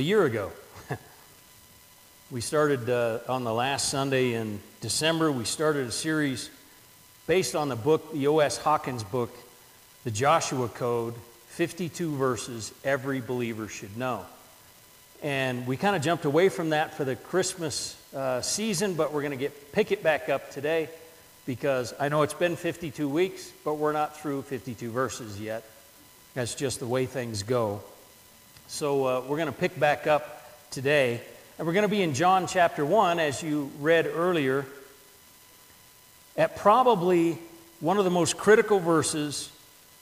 a year ago. We started on the last Sunday in December, we started a series based on the book, the O.S. Hawkins book, The Joshua Code, 52 verses every believer should know. And we kind of jumped away from that for the Christmas season, but we're going to pick it back up today because I know it's been 52 weeks, but we're not through 52 verses yet. That's just the way things go. So we're going to pick back up today, and we're going to be in John chapter 1, as you read earlier, at probably one of the most critical verses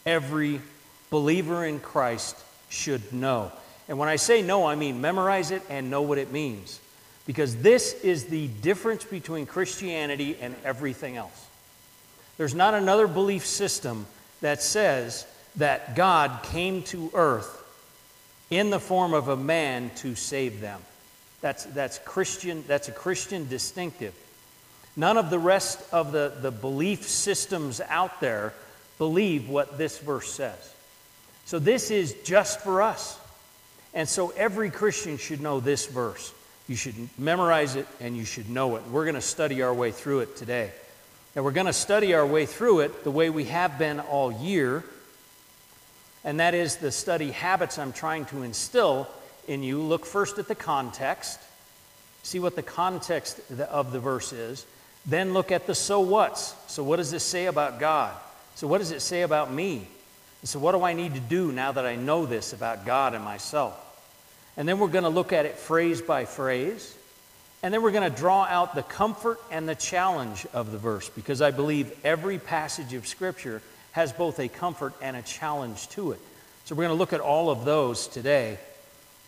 every believer in Christ should know. And when I say know, I mean memorize it and know what it means. Because this is the difference between Christianity and everything else. There's not another belief system that says that God came to earth in the form of a man to save them. That's a Christian distinctive. None of the rest of the belief systems out there believe what this verse says. So this is just for us. And so every Christian should know this verse. You should memorize it and you should know it. We're going to study our way through it today. And we're going to study our way through it the way we have been all year. And that is the study habits I'm trying to instill in you. Look first at the context. See what the context of the verse is. Then look at the so what's. So what does this say about God? So what does it say about me? So what do I need to do now that I know this about God and myself? And then we're going to look at it phrase by phrase. And then we're going to draw out the comfort and the challenge of the verse, because I believe every passage of Scripture has both a comfort and a challenge to it. So we're going to look at all of those today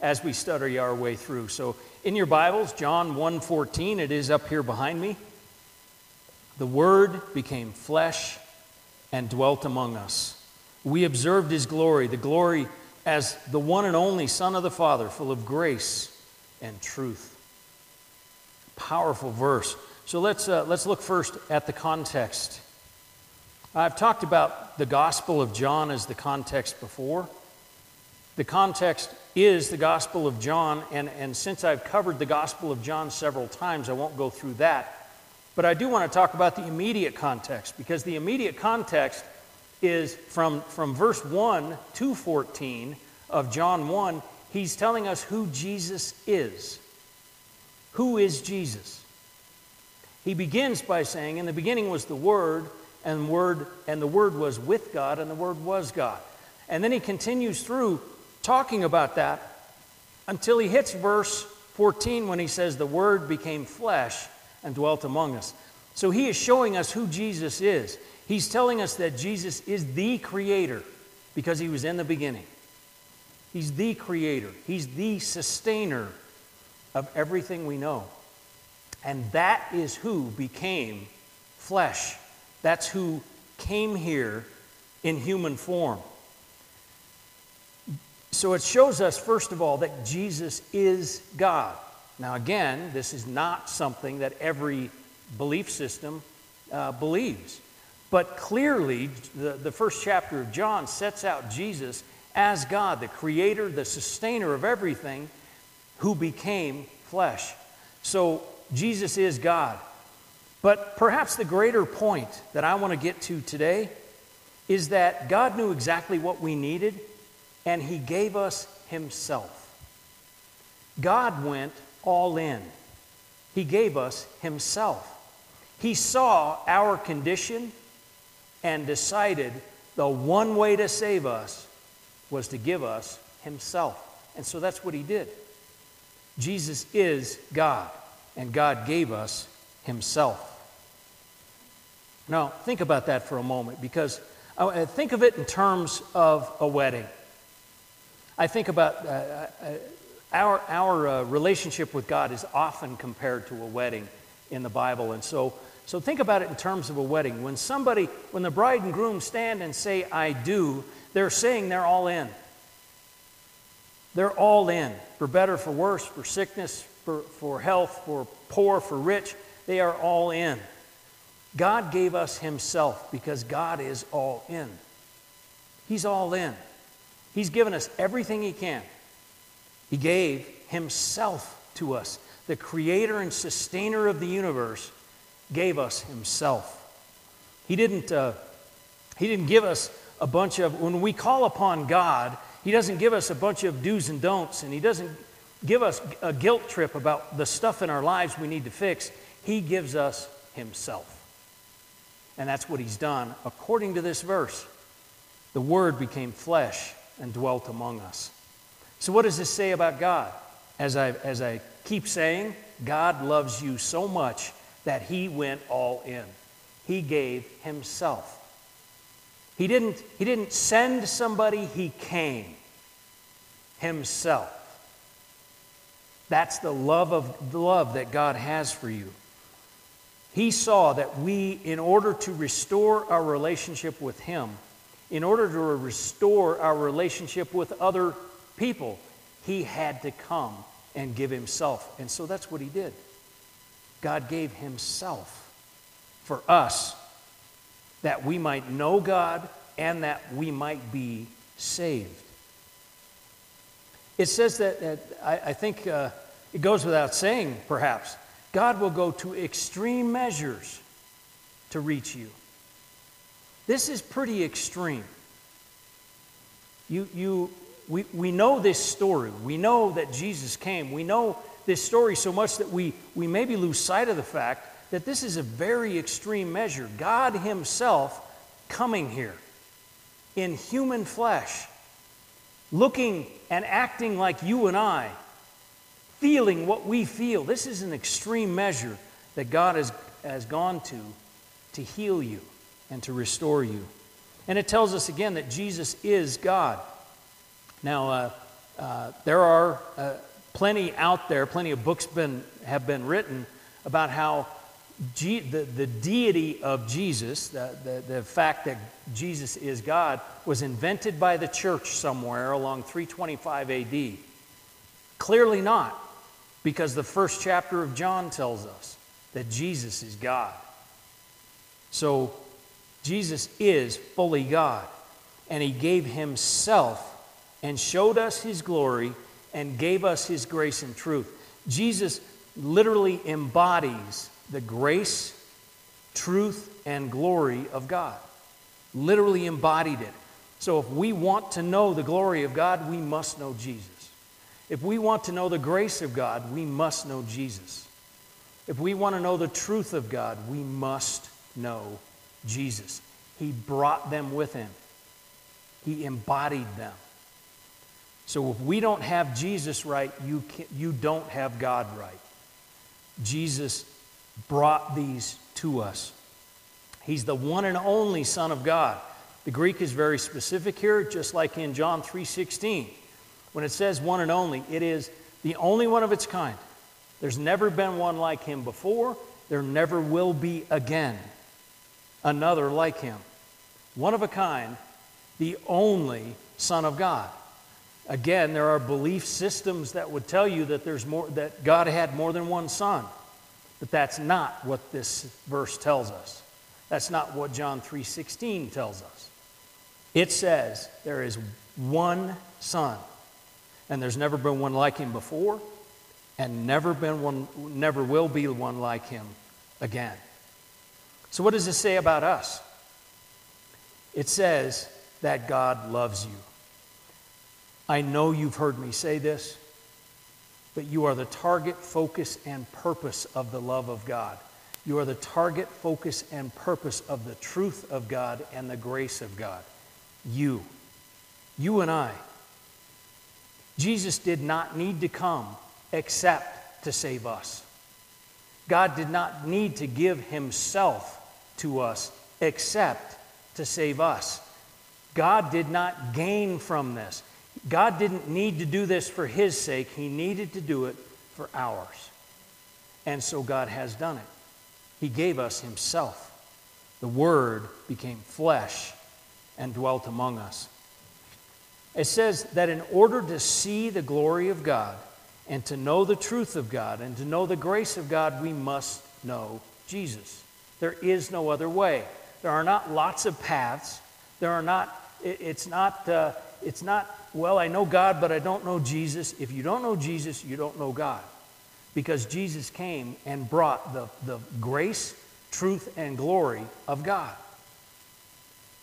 as we study our way through. So in your Bibles, John 1:14, it is up here behind me. The Word became flesh and dwelt among us. We observed His glory, the glory as the one and only Son of the Father, full of grace and truth. Powerful verse. So let's look first at the context. I've talked about the Gospel of John as the context before. The context is the Gospel of John, and since I've covered the Gospel of John several times, I won't go through that. But I do want to talk about the immediate context, because the immediate context is from verse 1 to 14 of John 1, he's telling us who Jesus is. Who is Jesus? He begins by saying, in the beginning was the Word, and the Word was with God, and the Word was God. And then he continues through talking about that until he hits verse 14 when he says, the Word became flesh and dwelt among us. So he is showing us who Jesus is. He's telling us that Jesus is the Creator because He was in the beginning. He's the Creator. He's the sustainer of everything we know. And that is who became flesh. That's who came here in human form. So it shows us, first of all, that Jesus is God. Now again, this is not something that every belief system believes. But clearly, the first chapter of John sets out Jesus as God, the Creator, the sustainer of everything, who became flesh. So Jesus is God. But perhaps the greater point that I want to get to today is that God knew exactly what we needed, and He gave us Himself. God went all in. He gave us Himself. He saw our condition and decided the one way to save us was to give us Himself. And so that's what He did. Jesus is God, and God gave us Himself. Now, think about that for a moment, because I think of it in terms of a wedding. I think about our relationship with God is often compared to a wedding in the Bible, and so think about it in terms of a wedding. When the bride and groom stand and say, I do, they're saying they're all in. They're all in, for better, for worse, for sickness, for health, for poor, for rich. They are all in. God gave us Himself because God is all in. He's all in. He's given us everything He can. He gave himself to us. The creator and sustainer of the universe gave us himself. He didn't give us a bunch of, when we call upon God, he doesn't give us a bunch of do's and don'ts, and he doesn't give us a guilt trip about the stuff in our lives we need to fix. He gives us himself. And that's what he's done according to this verse. The Word became flesh and dwelt among us. So what does this say about God? As I keep saying, God loves you so much that he went all in. He gave himself. He didn't send somebody, he came himself. That's the love that God has for you. He saw that we, in order to restore our relationship with him, in order to restore our relationship with other people, he had to come and give himself. And so that's what he did. God gave himself for us, that we might know God and that we might be saved. It says that, I think it goes without saying, perhaps, God will go to extreme measures to reach you. This is pretty extreme. We know this story. We know that Jesus came. We know this story so much that we maybe lose sight of the fact that this is a very extreme measure. God himself coming here in human flesh, looking and acting like you and I, feeling what we feel. This is an extreme measure that God has gone to heal you and to restore you. And it tells us again that Jesus is God. Now, there are plenty out there, plenty of books have been written about how the deity of Jesus, the fact that Jesus is God, was invented by the church somewhere along 325 AD. Clearly not, because the first chapter of John tells us that Jesus is God. So, Jesus is fully God, and he gave himself and showed us his glory and gave us his grace and truth. Jesus literally embodies the grace, truth, and glory of God. Literally embodied it. So if we want to know the glory of God, we must know Jesus. If we want to know the grace of God, we must know Jesus. If we want to know the truth of God, we must know Jesus. He brought them with him. He embodied them. So if we don't have Jesus right, you don't have God right. Jesus brought these to us. He's the one and only Son of God. The Greek is very specific here, just like in John 3:16. When it says one and only, it is the only one of its kind. There's never been one like him before. There never will be again another like him. One of a kind, the only Son of God. Again, there are belief systems that would tell you that that God had more than one son. But that's not what this verse tells us. That's not what John 3:16 tells us. It says there is one Son, and there's never been one like him before, and never will be one like him again. So what does this say about us? It says that God loves you. I know you've heard me say this, but you are the target, focus, and purpose of the love of God. You are the target, focus, and purpose of the truth of God and the grace of God. You and I. Jesus did not need to come except to save us. God did not need to give himself to us except to save us. God did not gain from this. God didn't need to do this for his sake. He needed to do it for ours. And so God has done it. He gave us himself. The Word became flesh and dwelt among us. It says that in order to see the glory of God, and to know the truth of God, and to know the grace of God, we must know Jesus. There is no other way. There are not lots of paths. There are not. It's not It's not, well, I know God, but I don't know Jesus. If you don't know Jesus, you don't know God. Because Jesus came and brought the grace, truth, and glory of God.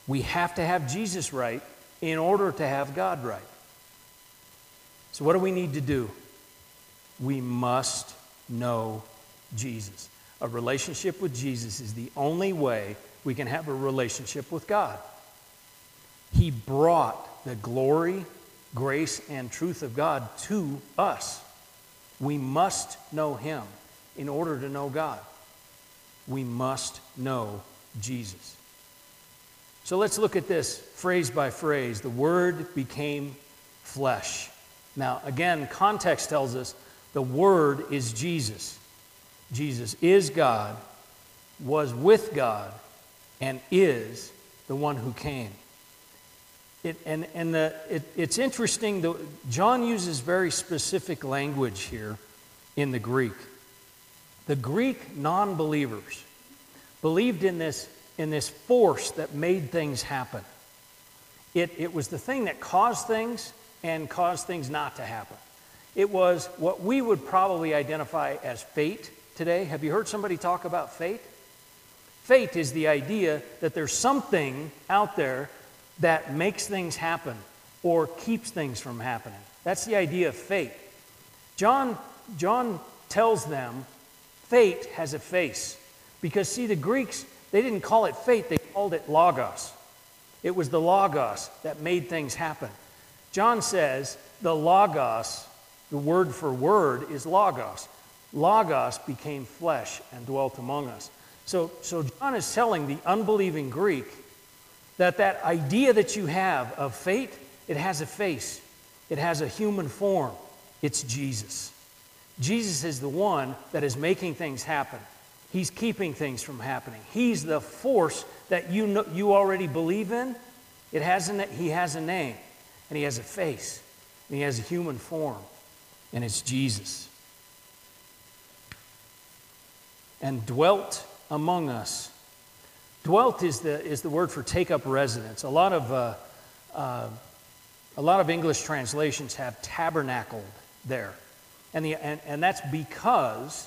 We have to have Jesus right in order to have God right. So what do we need to do? We must know Jesus. A relationship with Jesus is the only way we can have a relationship with God. He brought the glory, grace, and truth of God to us. We must know Him in order to know God. We must know Jesus. So let's look at this phrase by phrase. The Word became flesh. Now, again, context tells us the Word is Jesus. Jesus is God, was with God, and is the one who came. It's interesting, John uses very specific language here in the Greek. The Greek non-believers believed in this force that made things happen. It was the thing that caused things and caused things not to happen. It was what we would probably identify as fate today. Have you heard somebody talk about fate? Fate is the idea that there's something out there that makes things happen or keeps things from happening. That's the idea of fate. John tells them fate has a face. Because, see, the Greeks, they didn't call it fate, they called it logos. It was the logos that made things happen. John says the logos, the word for word, is logos. Logos became flesh and dwelt among us. So John is telling the unbelieving Greek that idea that you have of fate, it has a face. It has a human form. It's Jesus. Jesus is the one that is making things happen. He's keeping things from happening. He's the force that you know, you already believe in. He has a name, and He has a face, and He has a human form, and it's Jesus. And dwelt among us. Dwelt is the word for take up residence. A lot of English translations have tabernacled there, and that's because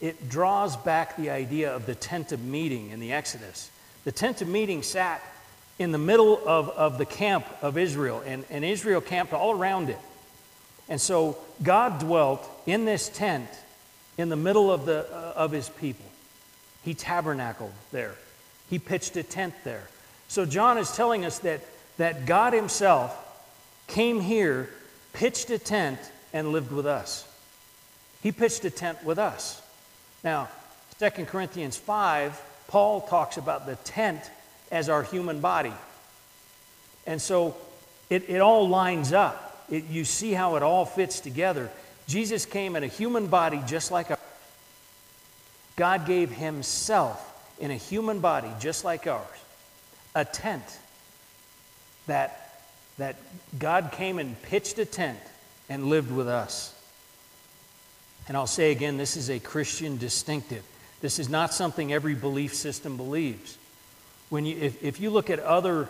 it draws back the idea of the tent of meeting in the Exodus. The tent of meeting sat in the middle of the camp of Israel, and Israel camped all around it, and so God dwelt in this tent in the middle of His people. He tabernacled there. He pitched a tent there. So John is telling us that God Himself came here, pitched a tent, and lived with us. He pitched a tent with us. Now, 2 Corinthians 5, Paul talks about the tent as our human body. And so it all lines up. You see how it all fits together. Jesus came in a human body just like ours. God gave Himself in a human body just like ours, a tent that God came and pitched a tent and lived with us. And I'll say again, this is a Christian distinctive. This is not something every belief system believes. If you look at other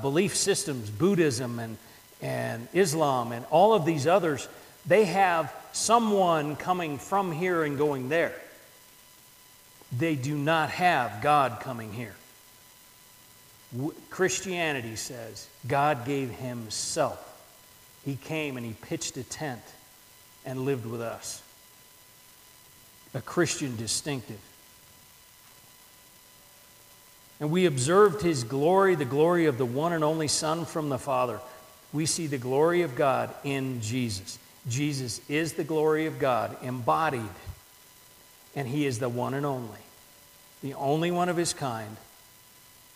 belief systems, Buddhism and Islam and all of these others, they have someone coming from here and going there. They do not have God coming here. Christianity says God gave Himself. He came and He pitched a tent and lived with us. A Christian distinctive. And we observed His glory, the glory of the one and only Son from the Father. We see the glory of God in Jesus. Jesus is the glory of God embodied. And He is the one and only, the only one of His kind,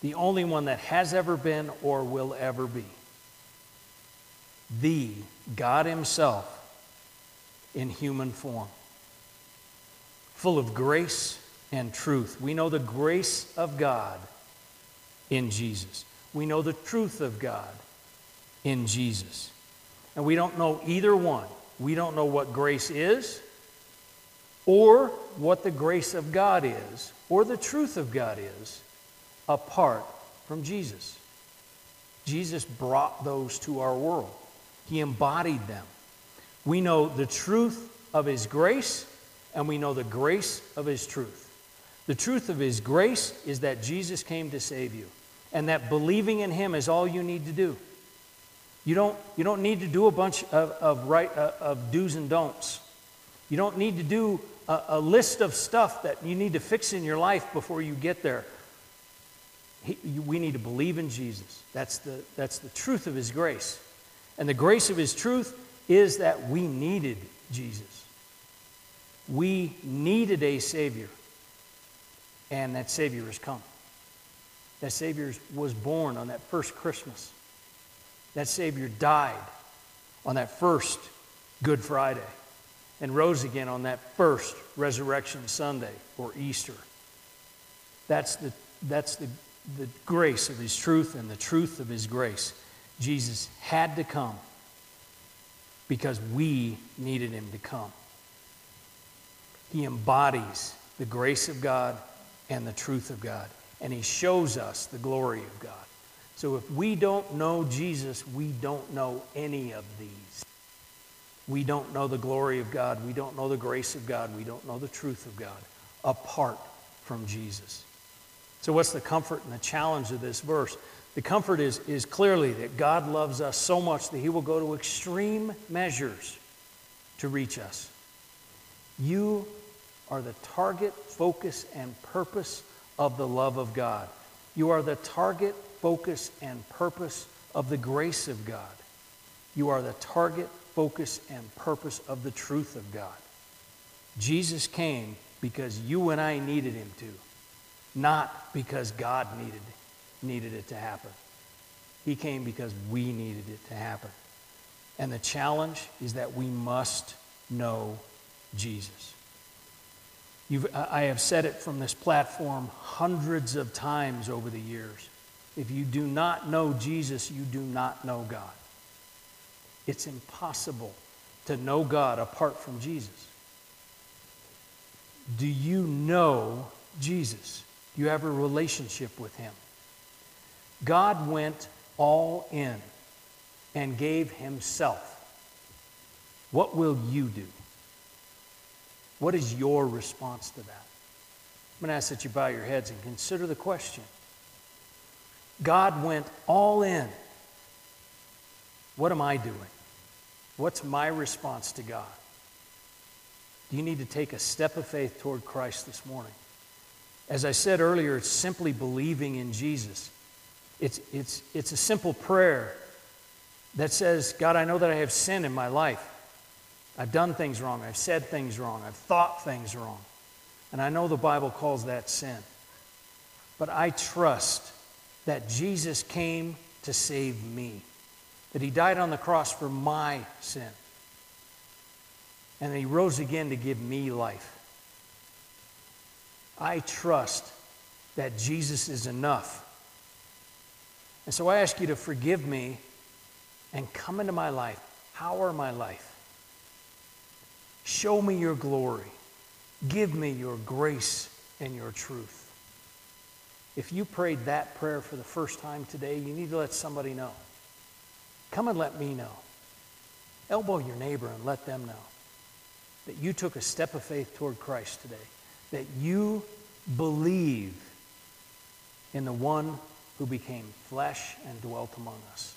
the only one that has ever been or will ever be. The God Himself in human form, full of grace and truth. We know the grace of God in Jesus. We know the truth of God in Jesus. And we don't know either one. We don't know what grace is, or what the grace of God is, or the truth of God is, apart from Jesus. Jesus brought those to our world. He embodied them. We know the truth of his grace, and we know the grace of his truth. The truth of his grace is that Jesus came to save you, and that believing in him is all you need to do. You don't need to do a bunch of do's and don'ts. You don't need to do a list of stuff that you need to fix in your life before you get there. We need to believe in Jesus. That's the truth of his grace. And the grace of his truth is that we needed Jesus. We needed a Savior. And that Savior has come. That Savior was born on that first Christmas. That Savior died on that first Good Friday and rose again on that first Resurrection Sunday or Easter. That's the grace of his truth and the truth of his grace. Jesus had to come because we needed him to come. He embodies the grace of God and the truth of God, and he shows us the glory of God. So if we don't know Jesus, we don't know any of these. We don't know the glory of God. We don't know the grace of God. We don't know the truth of God apart from Jesus. So what's the comfort and the challenge of this verse? The comfort is clearly that God loves us so much that he will go to extreme measures to reach us. You are the target, focus, and purpose of the love of God. You are the target, focus, and purpose of the grace of God. You are the target, focus, and purpose of the truth of God. Jesus came because you and I needed him to. Not because God needed it to happen. He came because we needed it to happen. And the challenge is that we must know Jesus. I have said it from this platform hundreds of times over the years. If you do not know Jesus, you do not know God. It's impossible to know God apart from Jesus. Do you know Jesus? You have a relationship with him. God went all in and gave himself. What will you do? What is your response to that? I'm going to ask that you bow your heads and consider the question. God went all in. What am I doing? What's my response to God? Do you need to take a step of faith toward Christ this morning? As I said earlier, it's simply believing in Jesus. It's a simple prayer that says, God, I know that I have sin in my life. I've done things wrong. I've said things wrong. I've thought things wrong. And I know the Bible calls that sin. But I trust that Jesus came to save me, that he died on the cross for my sin, and that he rose again to give me life. I trust that Jesus is enough. And so I ask you to forgive me and come into my life. Power my life. Show me your glory. Give me your grace and your truth. If you prayed that prayer for the first time today, you need to let somebody know. Come and let me know. Elbow your neighbor and let them know that you took a step of faith toward Christ today, that you believe in the one who became flesh and dwelt among us.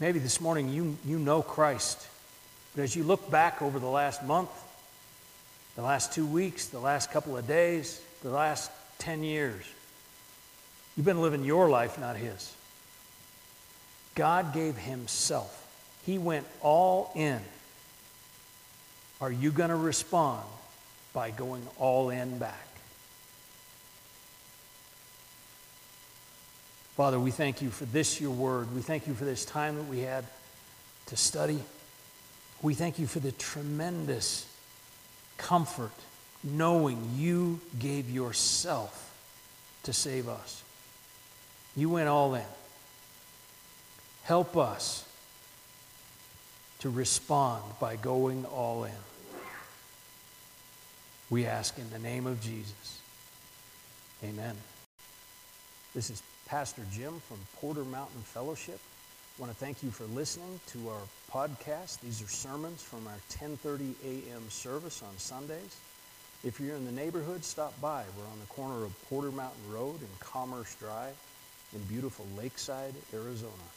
Maybe this morning you know Christ, but as you look back over the last month, the last 2 weeks, the last couple of days, the last 10 years, you've been living your life, not his. God gave himself. He went all in. Are you going to respond by going all in back? Father, we thank you for this, your word. We thank you for this time that we had to study. We thank you for the tremendous comfort knowing you gave yourself to save us. You went all in. Help us to respond by going all in. We ask in the name of Jesus. Amen. This is Pastor Jim from Porter Mountain Fellowship. I want to thank you for listening to our podcast. These are sermons from our 10:30 a.m. service on Sundays. If you're in the neighborhood, stop by. We're on the corner of Porter Mountain Road and Commerce Drive in beautiful Lakeside, Arizona.